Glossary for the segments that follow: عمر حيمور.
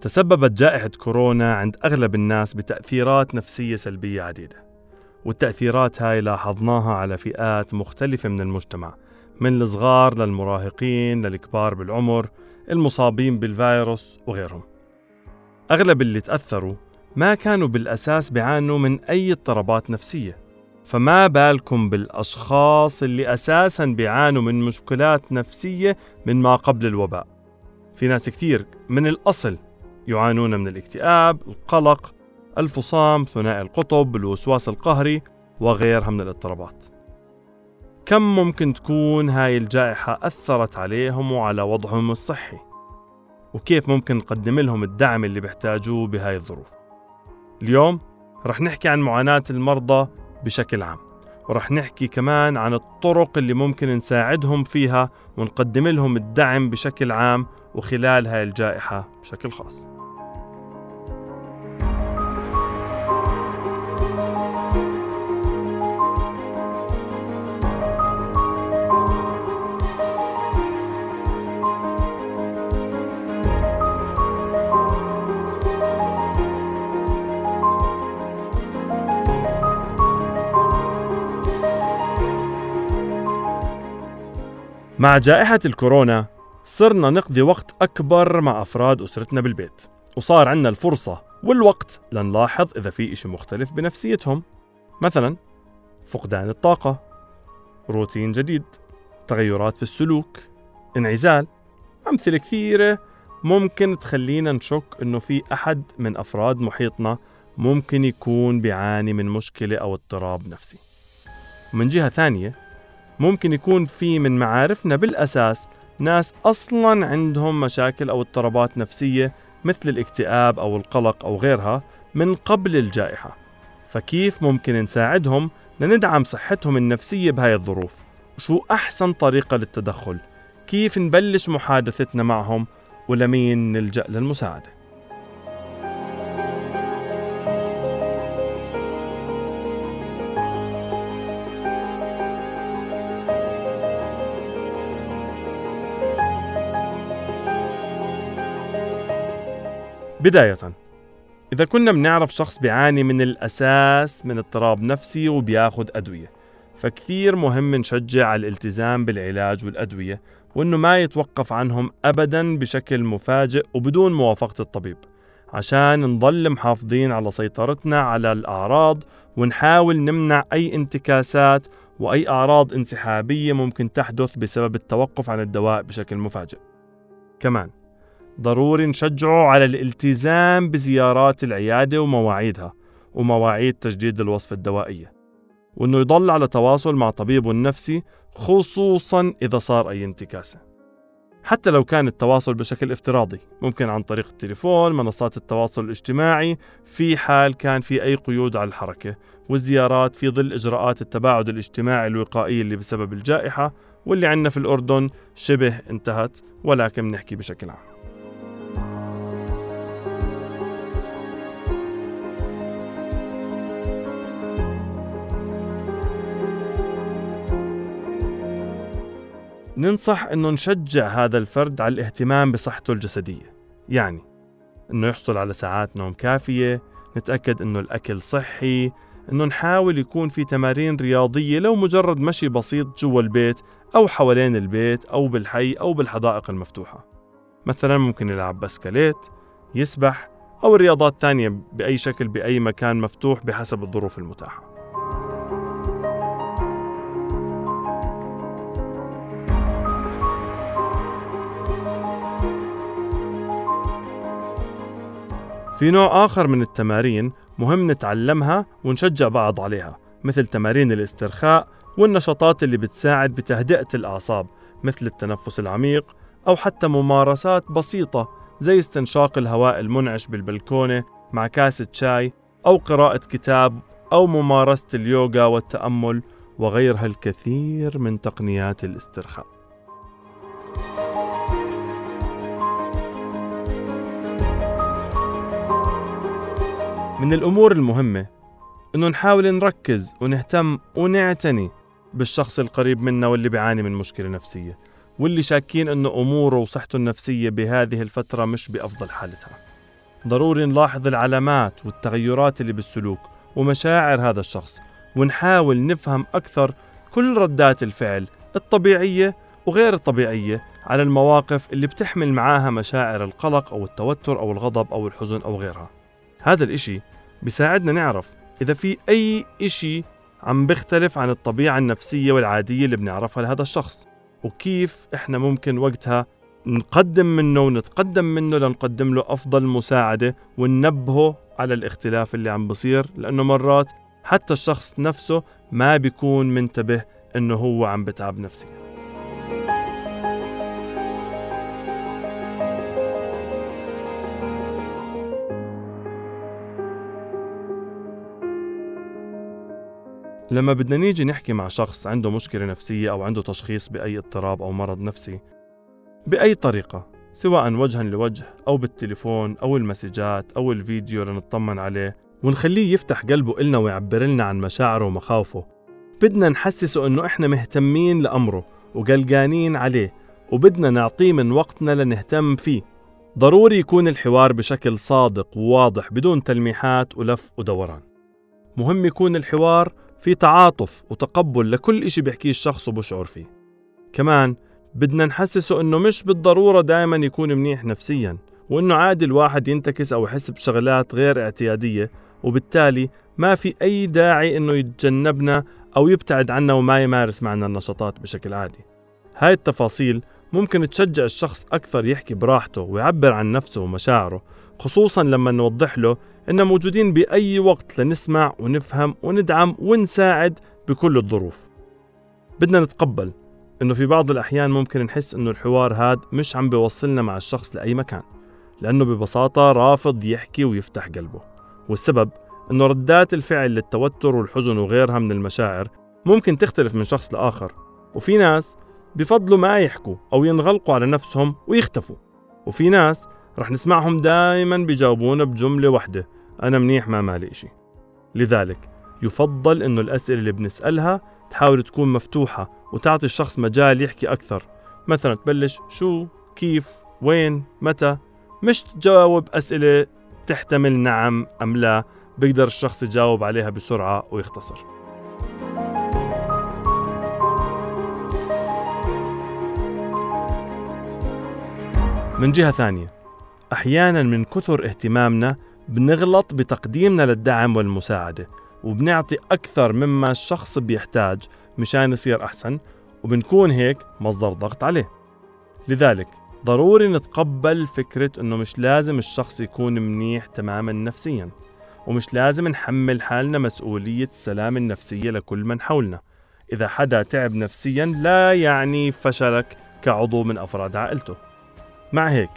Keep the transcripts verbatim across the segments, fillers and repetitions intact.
تسببت جائحة كورونا عند أغلب الناس بتأثيرات نفسية سلبية عديدة، والتأثيرات هاي لاحظناها على فئات مختلفة من المجتمع، من الصغار للمراهقين للكبار بالعمر، المصابين بالفيروس وغيرهم. أغلب اللي تأثروا ما كانوا بالأساس بيعانوا من أي اضطرابات نفسية، فما بالكم بالأشخاص اللي أساساً بيعانوا من مشكلات نفسية من ما قبل الوباء. في ناس كتير من الأصل يعانون من الاكتئاب، القلق، الفصام، ثنائي القطب، الوسواس القهري وغيرها من الاضطرابات. كم ممكن تكون هاي الجائحة أثرت عليهم وعلى وضعهم الصحي؟ وكيف ممكن نقدم لهم الدعم اللي بيحتاجوه بهاي الظروف؟ اليوم رح نحكي عن معاناة المرضى بشكل عام، ورح نحكي كمان عن الطرق اللي ممكن نساعدهم فيها ونقدم لهم الدعم بشكل عام وخلال هاي الجائحة بشكل خاص. مع جائحة الكورونا صرنا نقضي وقت أكبر مع أفراد أسرتنا بالبيت، وصار عندنا الفرصة والوقت لنلاحظ إذا في إشي مختلف بنفسيتهم، مثلا فقدان الطاقة، روتين جديد، تغيرات في السلوك، انعزال، أمثلة كثيرة ممكن تخلينا نشك إنه في أحد من أفراد محيطنا ممكن يكون بيعاني من مشكلة أو اضطراب نفسي. ومن جهة ثانية ممكن يكون في من معارفنا بالأساس ناس أصلاً عندهم مشاكل أو اضطرابات نفسية مثل الاكتئاب أو القلق أو غيرها من قبل الجائحة، فكيف ممكن نساعدهم لندعم صحتهم النفسية بهاي الظروف؟ شو أحسن طريقة للتدخل؟ كيف نبلش محادثتنا معهم؟ ولمين نلجأ للمساعدة؟ بداية، إذا كنا بنعرف شخص بيعاني من الأساس من اضطراب نفسي وبياخد أدوية، فكثير مهم نشجع على الالتزام بالعلاج والأدوية، وإنه ما يتوقف عنهم أبداً بشكل مفاجئ وبدون موافقة الطبيب، عشان نضل محافظين على سيطرتنا على الأعراض ونحاول نمنع أي انتكاسات وأي أعراض انسحابية ممكن تحدث بسبب التوقف عن الدواء بشكل مفاجئ. كمان ضروري نشجعه على الالتزام بزيارات العيادة ومواعيدها ومواعيد تجديد الوصفة الدوائية، وأنه يضل على تواصل مع طبيبه النفسي خصوصاً إذا صار أي انتكاسة، حتى لو كان التواصل بشكل افتراضي، ممكن عن طريق التليفون، منصات التواصل الاجتماعي، في حال كان في أي قيود على الحركة، والزيارات في ظل إجراءات التباعد الاجتماعي الوقائي اللي بسبب الجائحة واللي عندنا في الأردن شبه انتهت، ولكن نحكي بشكل عام. ننصح أنه نشجع هذا الفرد على الاهتمام بصحته الجسدية، يعني أنه يحصل على ساعات نوم كافية، نتأكد أنه الأكل صحي، أنه نحاول يكون في تمارين رياضية لو مجرد مشي بسيط جوا البيت أو حوالين البيت أو بالحي أو بالحدائق المفتوحة، مثلا ممكن يلعب بسكليت، يسبح، أو رياضات ثانية بأي شكل بأي مكان مفتوح بحسب الظروف المتاحة. في نوع آخر من التمارين مهم نتعلمها ونشجع بعض عليها، مثل تمارين الاسترخاء والنشاطات اللي بتساعد بتهدئة الأعصاب، مثل التنفس العميق، أو حتى ممارسات بسيطة زي استنشاق الهواء المنعش بالبلكونة مع كاسة شاي، أو قراءة كتاب، أو ممارسة اليوغا والتأمل وغيرها الكثير من تقنيات الاسترخاء. من الأمور المهمة إنه نحاول نركز ونهتم ونعتني بالشخص القريب منا واللي بيعاني من مشكلة نفسية، واللي شاكين إنه أموره وصحته النفسية بهذه الفترة مش بأفضل حالتها، ضروري نلاحظ العلامات والتغيرات اللي بالسلوك ومشاعر هذا الشخص، ونحاول نفهم أكثر كل ردات الفعل الطبيعية وغير الطبيعية على المواقف اللي بتحمل معاها مشاعر القلق أو التوتر أو الغضب أو الحزن أو غيرها. هذا الإشي بيساعدنا نعرف إذا في أي إشي عم بيختلف عن الطبيعة النفسية والعادية اللي بنعرفها لهذا الشخص، وكيف إحنا ممكن وقتها نقدم منه ونتقدم منه لنقدم له أفضل مساعدة وننبهه على الاختلاف اللي عم بصير، لأنه مرات حتى الشخص نفسه ما بيكون منتبه إنه هو عم بتعب نفسيا. لما بدنا نيجي نحكي مع شخص عنده مشكلة نفسية أو عنده تشخيص بأي اضطراب أو مرض نفسي بأي طريقة، سواء وجها لوجه أو بالتليفون أو المسجات أو الفيديو لنطمن عليه ونخليه يفتح قلبه إلنا ويعبر لنا عن مشاعره ومخاوفه، بدنا نحسسه إنه إحنا مهتمين لأمره وقلقانين عليه وبدنا نعطيه من وقتنا لنهتم فيه. ضروري يكون الحوار بشكل صادق وواضح بدون تلميحات ولف ودوران. مهم يكون الحوار في تعاطف وتقبل لكل إشي بيحكيه الشخص وبشعر فيه. كمان بدنا نحسسه إنه مش بالضرورة دائما يكون منيح نفسيا، وإنه عادي الواحد ينتكس أو يحس بشغلات غير اعتيادية، وبالتالي ما في أي داعي إنه يتجنبنا أو يبتعد عنا وما يمارس معنا النشاطات بشكل عادي. هاي التفاصيل ممكن تشجع الشخص أكثر يحكي براحته ويعبر عن نفسه ومشاعره، خصوصاً لما نوضح له إننا موجودين بأي وقت لنسمع ونفهم وندعم ونساعد بكل الظروف. بدنا نتقبل إنه في بعض الأحيان ممكن نحس إنه الحوار هاد مش عم بيوصلنا مع الشخص لأي مكان، لأنه ببساطة رافض يحكي ويفتح قلبه، والسبب إنه ردات الفعل للتوتر والحزن وغيرها من المشاعر ممكن تختلف من شخص لآخر، وفي ناس بفضلوا ما يحكوا أو ينغلقوا على نفسهم ويختفوا، وفي ناس رح نسمعهم دائما بيجاوبونا بجملة واحدة، أنا منيح ما مالي إشي. لذلك يفضل إنه الأسئلة اللي بنسألها تحاول تكون مفتوحة وتعطي الشخص مجال يحكي أكثر، مثلا تبلش شو، كيف، وين، متى، مش تجاوب أسئلة تحتمل نعم أم لا بيقدر الشخص يجاوب عليها بسرعة ويختصر. من جهة ثانية، أحياناً من كثر اهتمامنا بنغلط بتقديمنا للدعم والمساعدة، وبنعطي أكثر مما الشخص بيحتاج مشان يصير أحسن، وبنكون هيك مصدر ضغط عليه. لذلك ضروري نتقبل فكرة إنه مش لازم الشخص يكون منيح تماماً نفسياً، ومش لازم نحمل حالنا مسؤولية السلامة النفسية لكل من حولنا. إذا حدا تعب نفسياً لا يعني فشلك كعضو من أفراد عائلته. مع هيك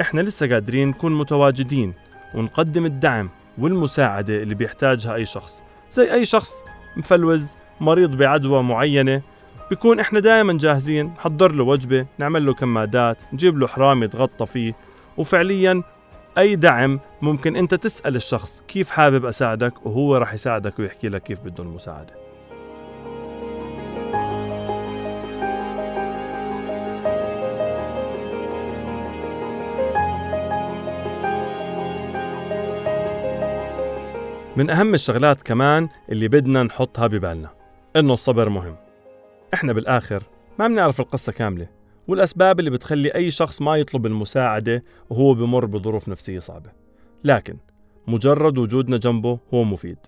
إحنا لسه قادرين نكون متواجدين ونقدم الدعم والمساعدة اللي بيحتاجها أي شخص، زي أي شخص مفلوز مريض بعدوى معينة بيكون إحنا دائما جاهزين، نحضر له وجبة، نعمل له كمادات، نجيب له حرام يتغطى فيه. وفعليا أي دعم ممكن أنت تسأل الشخص كيف حابب أساعدك وهو رح يساعدك ويحكي لك كيف بده المساعدة. من أهم الشغلات كمان اللي بدنا نحطها ببالنا إنه الصبر مهم. إحنا بالآخر ما بنعرف القصة كاملة والأسباب اللي بتخلي أي شخص ما يطلب المساعدة وهو بمر بظروف نفسية صعبة، لكن مجرد وجودنا جنبه هو مفيد.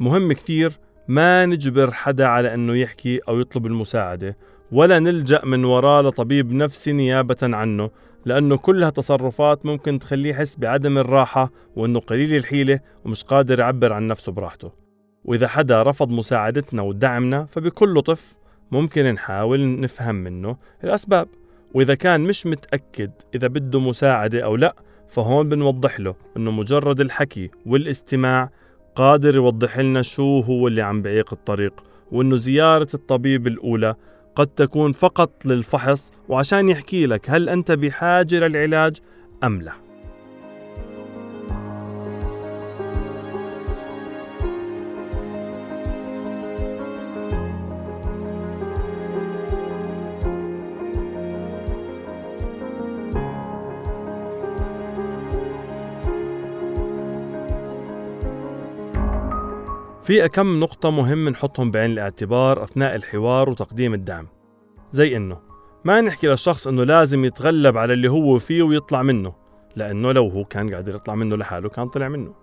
مهم كثير ما نجبر حدا على إنه يحكي أو يطلب المساعدة، ولا نلجأ من وراه لطبيب نفسي نيابة عنه، لأنه كلها تصرفات ممكن تخليه يحس بعدم الراحة وأنه قليل الحيلة ومش قادر يعبر عن نفسه براحته. وإذا حدا رفض مساعدتنا ودعمنا فبكل لطف ممكن نحاول نفهم منه الأسباب، وإذا كان مش متأكد إذا بده مساعدة أو لا فهون بنوضح له أنه مجرد الحكي والاستماع قادر يوضح لنا شو هو اللي عم بعيق الطريق، وأنه زيارة الطبيب الأولى قد تكون فقط للفحص وعشان يحكي لك هل أنت بحاجة للعلاج أم لا. في كم نقطة مهم نحطهم بعين الاعتبار أثناء الحوار وتقديم الدعم، زي إنه ما نحكي للشخص إنه لازم يتغلب على اللي هو فيه ويطلع منه، لأنه لو هو كان قادر يطلع منه لحاله كان طلع منه.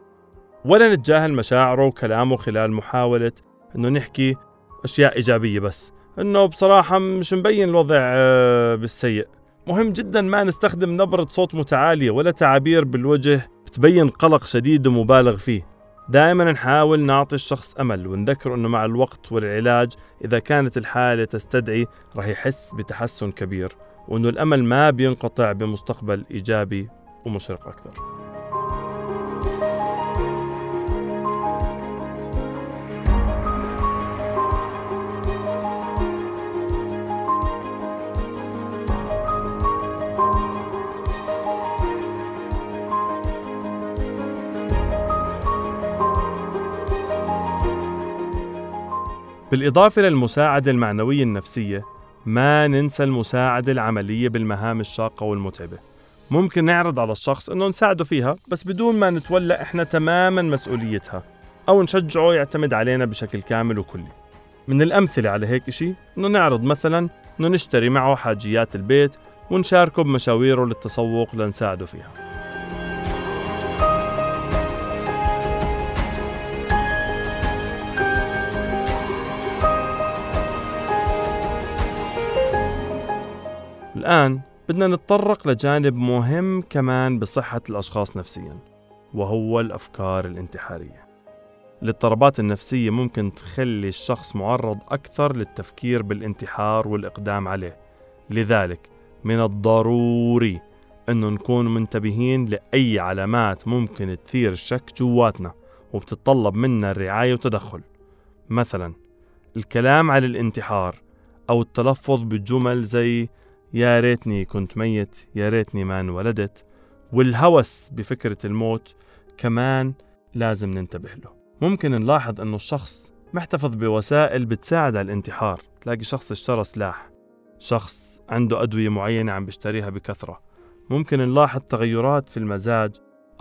ولا نتجاهل مشاعره وكلامه خلال محاولة إنه نحكي أشياء إيجابية بس، إنه بصراحة مش مبين الوضع بالسيء. مهم جدا ما نستخدم نبرة صوت متعالية ولا تعابير بالوجه بتبين قلق شديد ومبالغ فيه. دائما نحاول نعطي الشخص أمل ونذكره إنه مع الوقت والعلاج إذا كانت الحالة تستدعي رح يحس بتحسن كبير، وإنه الأمل ما بينقطع بمستقبل إيجابي ومشرق أكثر. بالإضافة للمساعدة المعنوية النفسية، ما ننسى المساعدة العملية بالمهام الشاقة والمتعبة. ممكن نعرض على الشخص إنه نساعده فيها بس بدون ما نتولى إحنا تماماً مسؤوليتها، أو نشجعه يعتمد علينا بشكل كامل وكلي. من الأمثلة على هيك إشي إنه نعرض مثلاً إنه نشتري معه حاجيات البيت ونشاركه بمشاويره للتسوق لنساعده فيها. الآن بدنا نتطرق لجانب مهم كمان بصحة الأشخاص نفسياً، وهو الأفكار الانتحارية. الاضطرابات النفسية ممكن تخلي الشخص معرض أكثر للتفكير بالانتحار والإقدام عليه، لذلك من الضروري أنه نكون منتبهين لأي علامات ممكن تثير الشك جواتنا وبتتطلب منا الرعاية والتدخل، مثلاً الكلام على الانتحار أو التلفظ بجمل زي يا ريتني كنت ميت، يا ريتني ما انولدت، والهوس بفكرة الموت كمان لازم ننتبه له. ممكن نلاحظ أنه الشخص محتفظ بوسائل بتساعد على الانتحار، تلاقي شخص اشترى سلاح، شخص عنده أدوية معينة عم بيشتريها بكثرة. ممكن نلاحظ تغيرات في المزاج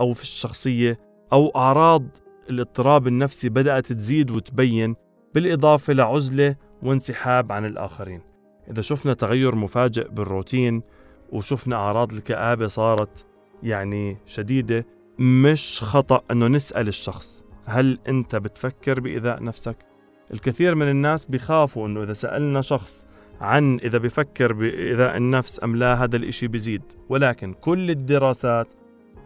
أو في الشخصية أو أعراض الاضطراب النفسي بدأت تزيد وتبين، بالإضافة لعزلة وانسحاب عن الآخرين. إذا شفنا تغير مفاجئ بالروتين وشفنا أعراض الكآبة صارت يعني شديدة، مش خطأ أنه نسأل الشخص هل أنت بتفكر بإيذاء نفسك؟ الكثير من الناس بيخافوا أنه إذا سألنا شخص عن إذا بيفكر بإيذاء النفس أم لا هذا الإشي بيزيد، ولكن كل الدراسات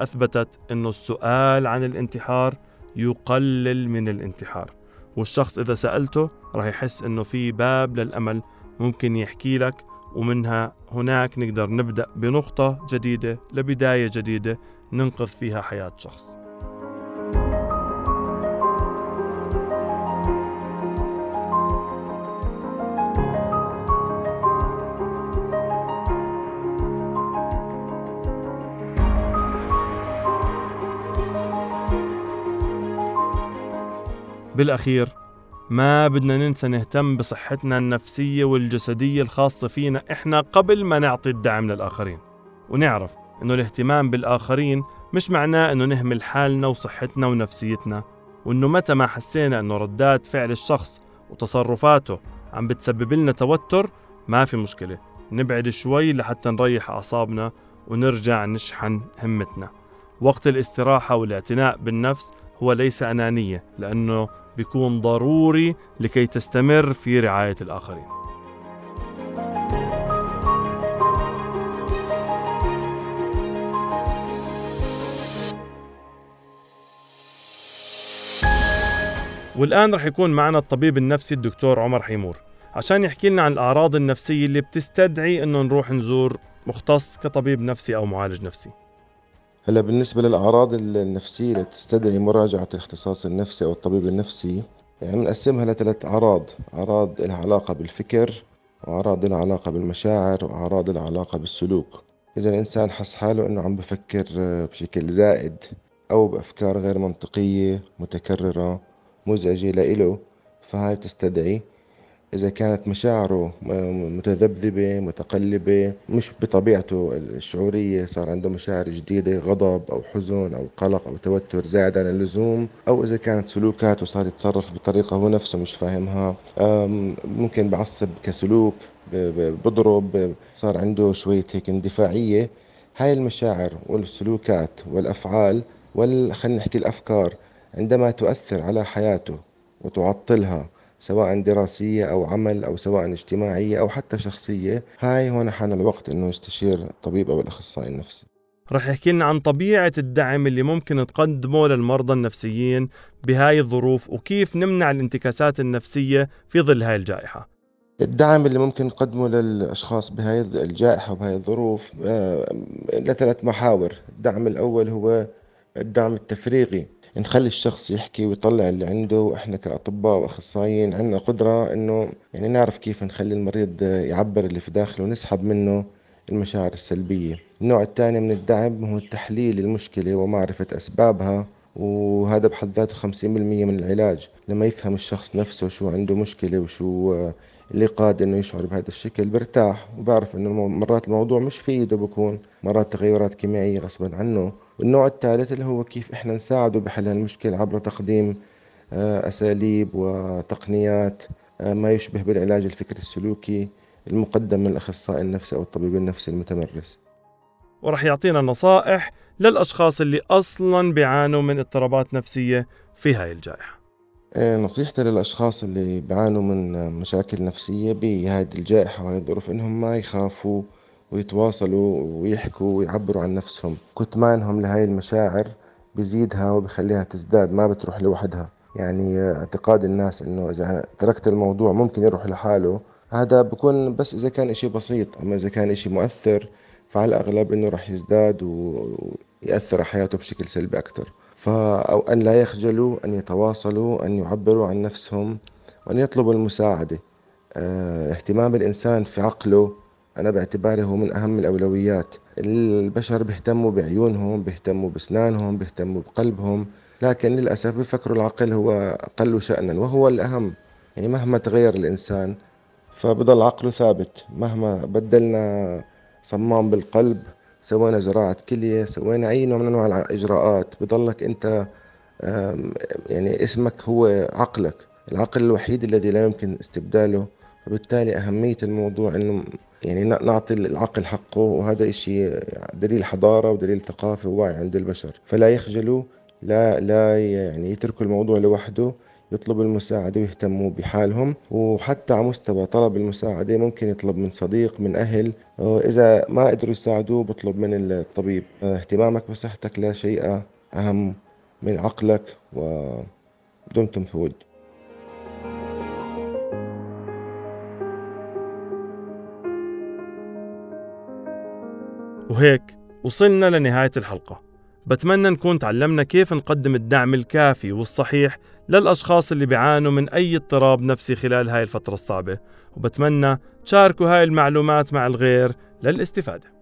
أثبتت أنه السؤال عن الانتحار يقلل من الانتحار، والشخص إذا سألته راح يحس أنه في باب للأمل ممكن يحكي لك، ومنها هناك نقدر نبدأ بنقطة جديدة لبداية جديدة ننقذ فيها حياة شخص. بالأخير ما بدنا ننسى نهتم بصحتنا النفسية والجسدية الخاصة فينا إحنا قبل ما نعطي الدعم للآخرين، ونعرف إنه الاهتمام بالآخرين مش معناه إنه نهمل حالنا وصحتنا ونفسيتنا، وإنه متى ما حسينا إنه ردات فعل الشخص وتصرفاته عم بتسبب لنا توتر ما في مشكلة، نبعد شوي لحتى نريح أعصابنا ونرجع نشحن همتنا. وقت الاستراحة والاعتناء بالنفس هو ليس أنانية، لأنه بيكون ضروري لكي تستمر في رعاية الآخرين. والآن رح يكون معنا الطبيب النفسي الدكتور عمر حيمور عشان يحكي لنا عن الأعراض النفسية اللي بتستدعي إنه نروح نزور مختص كطبيب نفسي أو معالج نفسي. هلا بالنسبة للأعراض النفسية اللي تستدعي مراجعة الاختصاص النفسي أو الطبيب النفسي، يعني بنقسمها لثلاث أعراض، أعراض لها علاقة بالفكر، وأعراض لها علاقة بالمشاعر، وأعراض لها علاقة بالسلوك. إذا الإنسان حس حاله إنه عم بفكر بشكل زائد أو بأفكار غير منطقية متكررة مزعجة لإله، فهاي تستدعي إذا كانت مشاعره متذبذبة متقلبة مش بطبيعته الشعورية، صار عنده مشاعر جديدة، غضب أو حزن أو قلق أو توتر زائد عن اللزوم، أو إذا كانت سلوكاته صار يتصرف بطريقة هو نفسه مش فاهمها، ممكن بعصب كسلوك، بضرب، صار عنده شوية هيك اندفاعية. هاي المشاعر والسلوكات والأفعال وال خلينا نحكي الأفكار عندما تؤثر على حياته وتعطلها، سواء دراسية أو عمل أو سواء اجتماعية أو حتى شخصية، هاي هون حان الوقت إنه يستشير طبيب أو الأخصائي النفسي. رح يحكي لنا عن طبيعة الدعم اللي ممكن تقدمه للمرضى النفسيين بهاي الظروف وكيف نمنع الانتكاسات النفسية في ظل هاي الجائحة. الدعم اللي ممكن نقدمه للأشخاص بهاي الجائحة وبهاي الظروف لثلاث محاور. الدعم الأول هو الدعم التفريغي، نخلي الشخص يحكي ويطلع اللي عنده. احنا كأطباء وأخصائيين عندنا قدرة انه يعني نعرف كيف نخلي المريض يعبر اللي في داخله ونسحب منه المشاعر السلبية. النوع الثاني من الدعم هو تحليل المشكلة ومعرفة أسبابها، وهذا بحد ذاته خمسين بالمئة من العلاج. لما يفهم الشخص نفسه شو عنده مشكلة وشو اللي قاد انه يشعر بهذا الشكل برتاح، وبعرف انه مرات الموضوع مش في ايده، بكون مرات تغيرات كيميائية غصبا عنه. والنوع الثالث اللي هو كيف احنا نساعده بحل المشكلة عبر تقديم اساليب وتقنيات ما يشبه بالعلاج الفكري السلوكي المقدم من الاخصائي النفسي او الطبيب النفسي المتمرس. ورح يعطينا نصائح للاشخاص اللي اصلا بيعانوا من اضطرابات نفسية في هاي الجائحة. نصيحتي للأشخاص اللي بيعانوا من مشاكل نفسية بهذه الجائحة وهذه الظروف إنهم ما يخافوا ويتواصلوا ويحكوا ويعبروا عن نفسهم. كتمانهم لهاي المشاعر بيزيدها وبيخليها تزداد، ما بتروح لوحدها. يعني اعتقاد الناس إنه إذا تركت الموضوع ممكن يروح لحاله، هذا بكون بس إذا كان إشي بسيط. أما إذا كان إشي مؤثر فعلى الأغلب إنه رح يزداد ويأثر على حياته بشكل سلبي أكتر. فأو أن لا يخجلوا، أن يتواصلوا، أن يعبروا عن نفسهم، وأن يطلبوا المساعدة. اه اهتمام الإنسان في عقله أنا باعتباره هو من أهم الأولويات. البشر بيهتموا بعيونهم، بيهتموا بأسنانهم، بيهتموا بقلبهم، لكن للأسف بيفكروا العقل هو أقل شأنا وهو الأهم. يعني مهما تغير الإنسان فبضل عقله ثابت. مهما بدلنا صمام بالقلب، سوينا زراعة كلية، سوينا أي نوع من أنواع الإجراءات، بضلك أنت يعني اسمك هو عقلك، العقل الوحيد الذي لا يمكن استبداله. وبالتالي أهمية الموضوع إنه يعني نعطي العقل حقه، وهذا إشي دليل حضارة ودليل ثقافة ووعي عند البشر. فلا يخجلوا، لا لا يعني يتركوا الموضوع لوحده، يطلبوا المساعدة ويهتموا بحالهم. وحتى على مستوى طلب المساعدة ممكن يطلب من صديق، من أهل، إذا ما قدروا يساعدوه بطلب من الطبيب. اهتمامك بصحتك لا شيء أهم من عقلك، ودمتم في ود. وهيك وصلنا لنهاية الحلقة. بتمنى نكون تعلمنا كيف نقدم الدعم الكافي والصحيح للأشخاص اللي بيعانوا من أي اضطراب نفسي خلال هاي الفترة الصعبة، وبتمنى تشاركوا هاي المعلومات مع الغير للاستفادة.